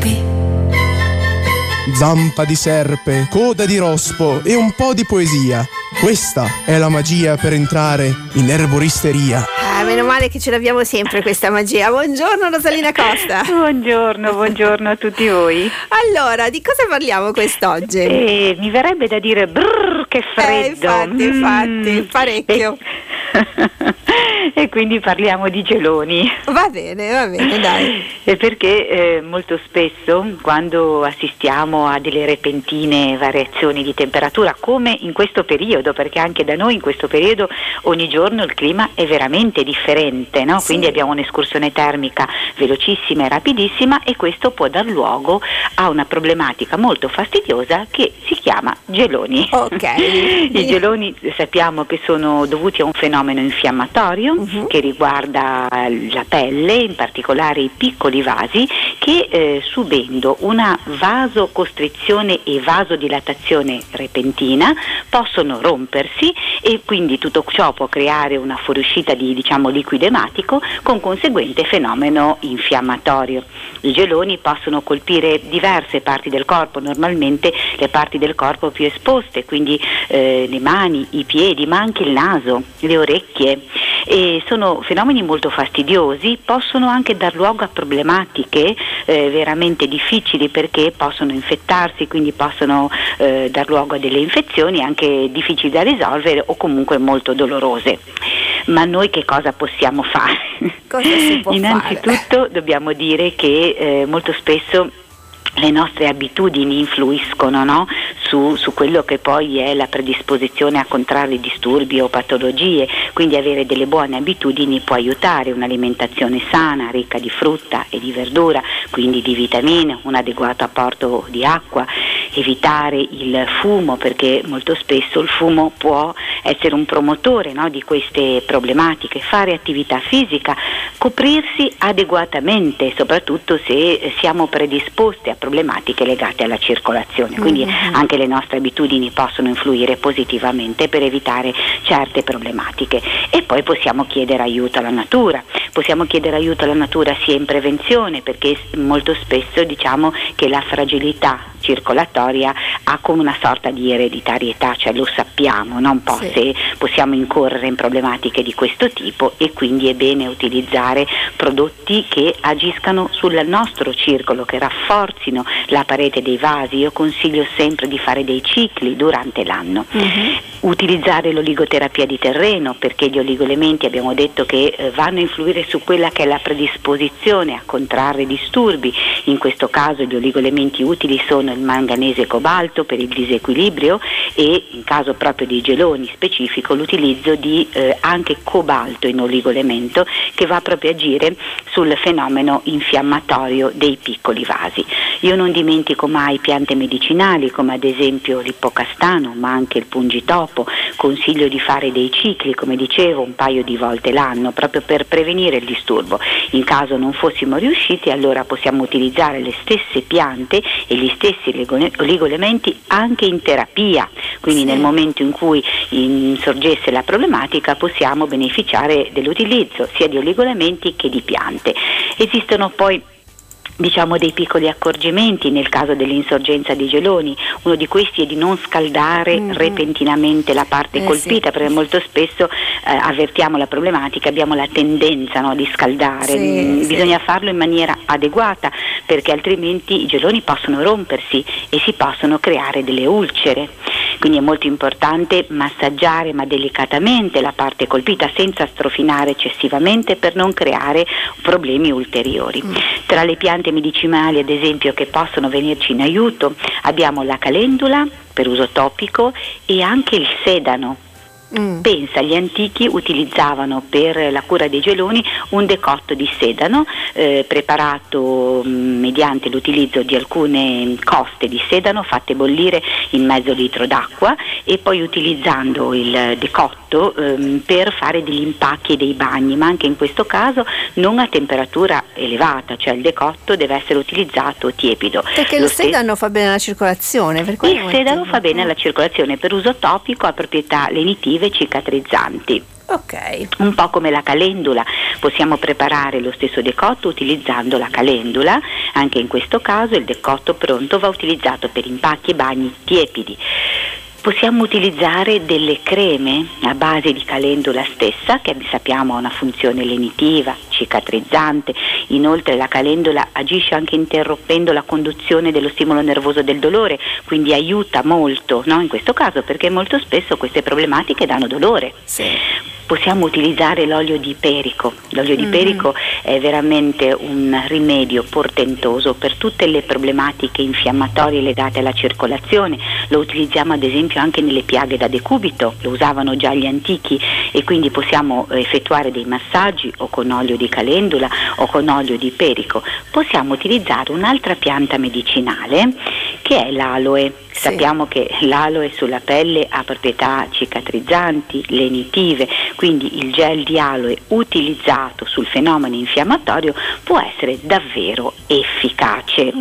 baby. Zampa di serpe, coda di rospo e un po' di poesia. Questa è la magia per entrare in erboristeria. Ah, meno male che ce l'abbiamo sempre questa magia. Buongiorno Rosalina Costa. Buongiorno a tutti voi. Allora, di cosa parliamo quest'oggi? Mi verrebbe da dire brrr, che freddo. Infatti, parecchio. E quindi parliamo di geloni. Va bene, dai. E perché molto spesso quando assistiamo a delle repentine variazioni di temperatura, come in questo periodo, perché anche da noi in questo periodo ogni giorno il clima è veramente differente, no? Sì. Quindi abbiamo un'escursione termica velocissima e rapidissima, e questo può dar luogo a una problematica molto fastidiosa che si chiama geloni. Okay. I geloni sappiamo che sono dovuti a un fenomeno infiammatorio, uh-huh, che riguarda la pelle, in particolare i piccoli vasi, che subendo una vasocostrizione e vasodilatazione repentina possono rompersi, e quindi tutto ciò può creare una fuoriuscita di liquido ematico con conseguente fenomeno infiammatorio. I geloni possono colpire diverse parti del corpo, normalmente le parti del corpo più esposte, quindi le mani, i piedi, ma anche il naso, le orecchie, e sono fenomeni molto fastidiosi, possono anche dar luogo a problematiche veramente difficili, perché possono infettarsi, quindi possono dar luogo a delle infezioni anche difficili da risolvere o comunque molto dolorose. Ma noi che cosa possiamo fare? Cosa si può Innanzitutto dobbiamo dire che molto spesso le nostre abitudini influiscono, no? Su quello che poi è la predisposizione a contrarre disturbi o patologie, quindi avere delle buone abitudini può aiutare: un'alimentazione sana, ricca di frutta e di verdura, quindi di vitamine, un adeguato apporto di acqua, evitare il fumo, perché molto spesso il fumo può essere un promotore, no, di queste problematiche, fare attività fisica, coprirsi adeguatamente, soprattutto se siamo predisposti a problematiche legate alla circolazione, quindi anche le nostre abitudini possono influire positivamente per evitare certe problematiche. E poi possiamo chiedere aiuto alla natura, sia in prevenzione, perché molto spesso che la fragilità circolatoria ha come una sorta di ereditarietà, cioè lo sappiamo, non po' sì, se possiamo incorrere in problematiche di questo tipo, e quindi è bene utilizzare prodotti che agiscano sul nostro circolo, che rafforzino la parete dei vasi. Io consiglio sempre di fare dei cicli durante l'anno, utilizzare l'oligoterapia di terreno, perché gli oligoelementi abbiamo detto che vanno a influire su quella che è la predisposizione a contrarre disturbi. In questo caso gli oligoelementi utili sono il manganese e cobalto per il disequilibrio, e in caso proprio di geloni specifico l'utilizzo di anche cobalto in oligoelemento, che va proprio a agire sul fenomeno infiammatorio dei piccoli vasi. Io non dimentico mai piante medicinali come ad esempio l'ippocastano, ma anche il pungitopo. Consiglio di fare dei cicli, come dicevo, un paio di volte l'anno, proprio per prevenire il disturbo. In caso non fossimo riusciti, allora possiamo utilizzare le stesse piante e gli stessi oligoelementi anche in terapia, quindi nel momento in cui sorgesse la problematica possiamo beneficiare dell'utilizzo sia di oligoelementi che di piante. Esistono poi dei piccoli accorgimenti nel caso dell'insorgenza di geloni. Uno di questi è di non scaldare repentinamente la parte colpita, perché molto spesso avvertiamo la problematica, abbiamo la tendenza, no, di scaldare. Bisogna farlo in maniera adeguata, perché altrimenti i geloni possono rompersi e si possono creare delle ulcere. Quindi è molto importante massaggiare, ma delicatamente, la parte colpita senza strofinare eccessivamente, per non creare problemi ulteriori. Tra le piante medicinali, ad esempio, che possono venirci in aiuto, abbiamo la calendula per uso topico e anche il sedano. Pensa, gli antichi utilizzavano per la cura dei geloni un decotto di sedano preparato mediante l'utilizzo di alcune coste di sedano fatte bollire in mezzo litro d'acqua, e poi utilizzando il decotto per fare degli impacchi e dei bagni, ma anche in questo caso non a temperatura elevata, cioè il decotto deve essere utilizzato tiepido. Perché lo sedano fa bene alla circolazione? Il sedano fa bene alla circolazione, per uso topico ha proprietà lenitive cicatrizzanti. Ok. Un po' come la calendula, possiamo preparare lo stesso decotto utilizzando la calendula, anche in questo caso il decotto pronto va utilizzato per impacchi e bagni tiepidi. Possiamo utilizzare delle creme a base di calendula stessa, che sappiamo ha una funzione lenitiva, cicatrizzante. Inoltre la calendula agisce anche interrompendo la conduzione dello stimolo nervoso del dolore, quindi aiuta molto, no? In questo caso, perché molto spesso queste problematiche danno dolore. Sì. Possiamo utilizzare l'olio di iperico. L'olio di iperico è veramente un rimedio portentoso per tutte le problematiche infiammatorie legate alla circolazione. Lo utilizziamo ad esempio anche nelle piaghe da decubito, lo usavano già gli antichi, e quindi possiamo effettuare dei massaggi o con olio di calendula o con olio di iperico. Possiamo utilizzare un'altra pianta medicinale che è l'aloe. Sì. Sappiamo che l'aloe sulla pelle ha proprietà cicatrizzanti, lenitive, quindi il gel di aloe utilizzato sul fenomeno infiammatorio può essere davvero efficace.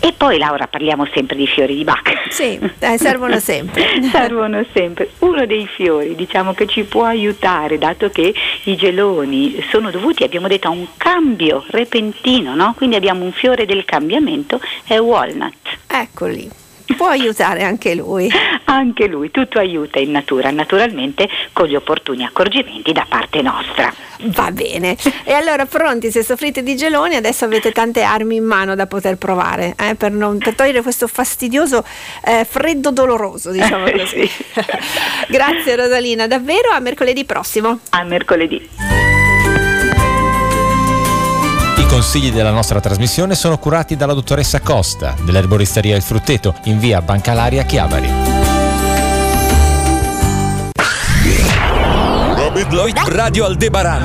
E poi, Laura, parliamo sempre di fiori di Bach. Sì, servono sempre. Servono sempre. Uno dei fiori, diciamo, che ci può aiutare, dato che i geloni sono dovuti, abbiamo detto, a un cambio repentino, no? Quindi abbiamo un fiore del cambiamento, è Walnut. Eccoli. Può aiutare anche lui. Anche lui, tutto aiuta in natura, naturalmente con gli opportuni accorgimenti da parte nostra. Va bene. E allora, pronti, se soffrite di geloni adesso avete tante armi in mano da poter provare, per togliere questo fastidioso freddo doloroso, diciamo così. Sì. Grazie Rosalina, davvero, a mercoledì prossimo. A mercoledì. I consigli della nostra trasmissione sono curati dalla dottoressa Costa dell'erboristeria Il Frutteto in via Bancalaria Chiavari. Robin Lloyd, Radio Aldebaran.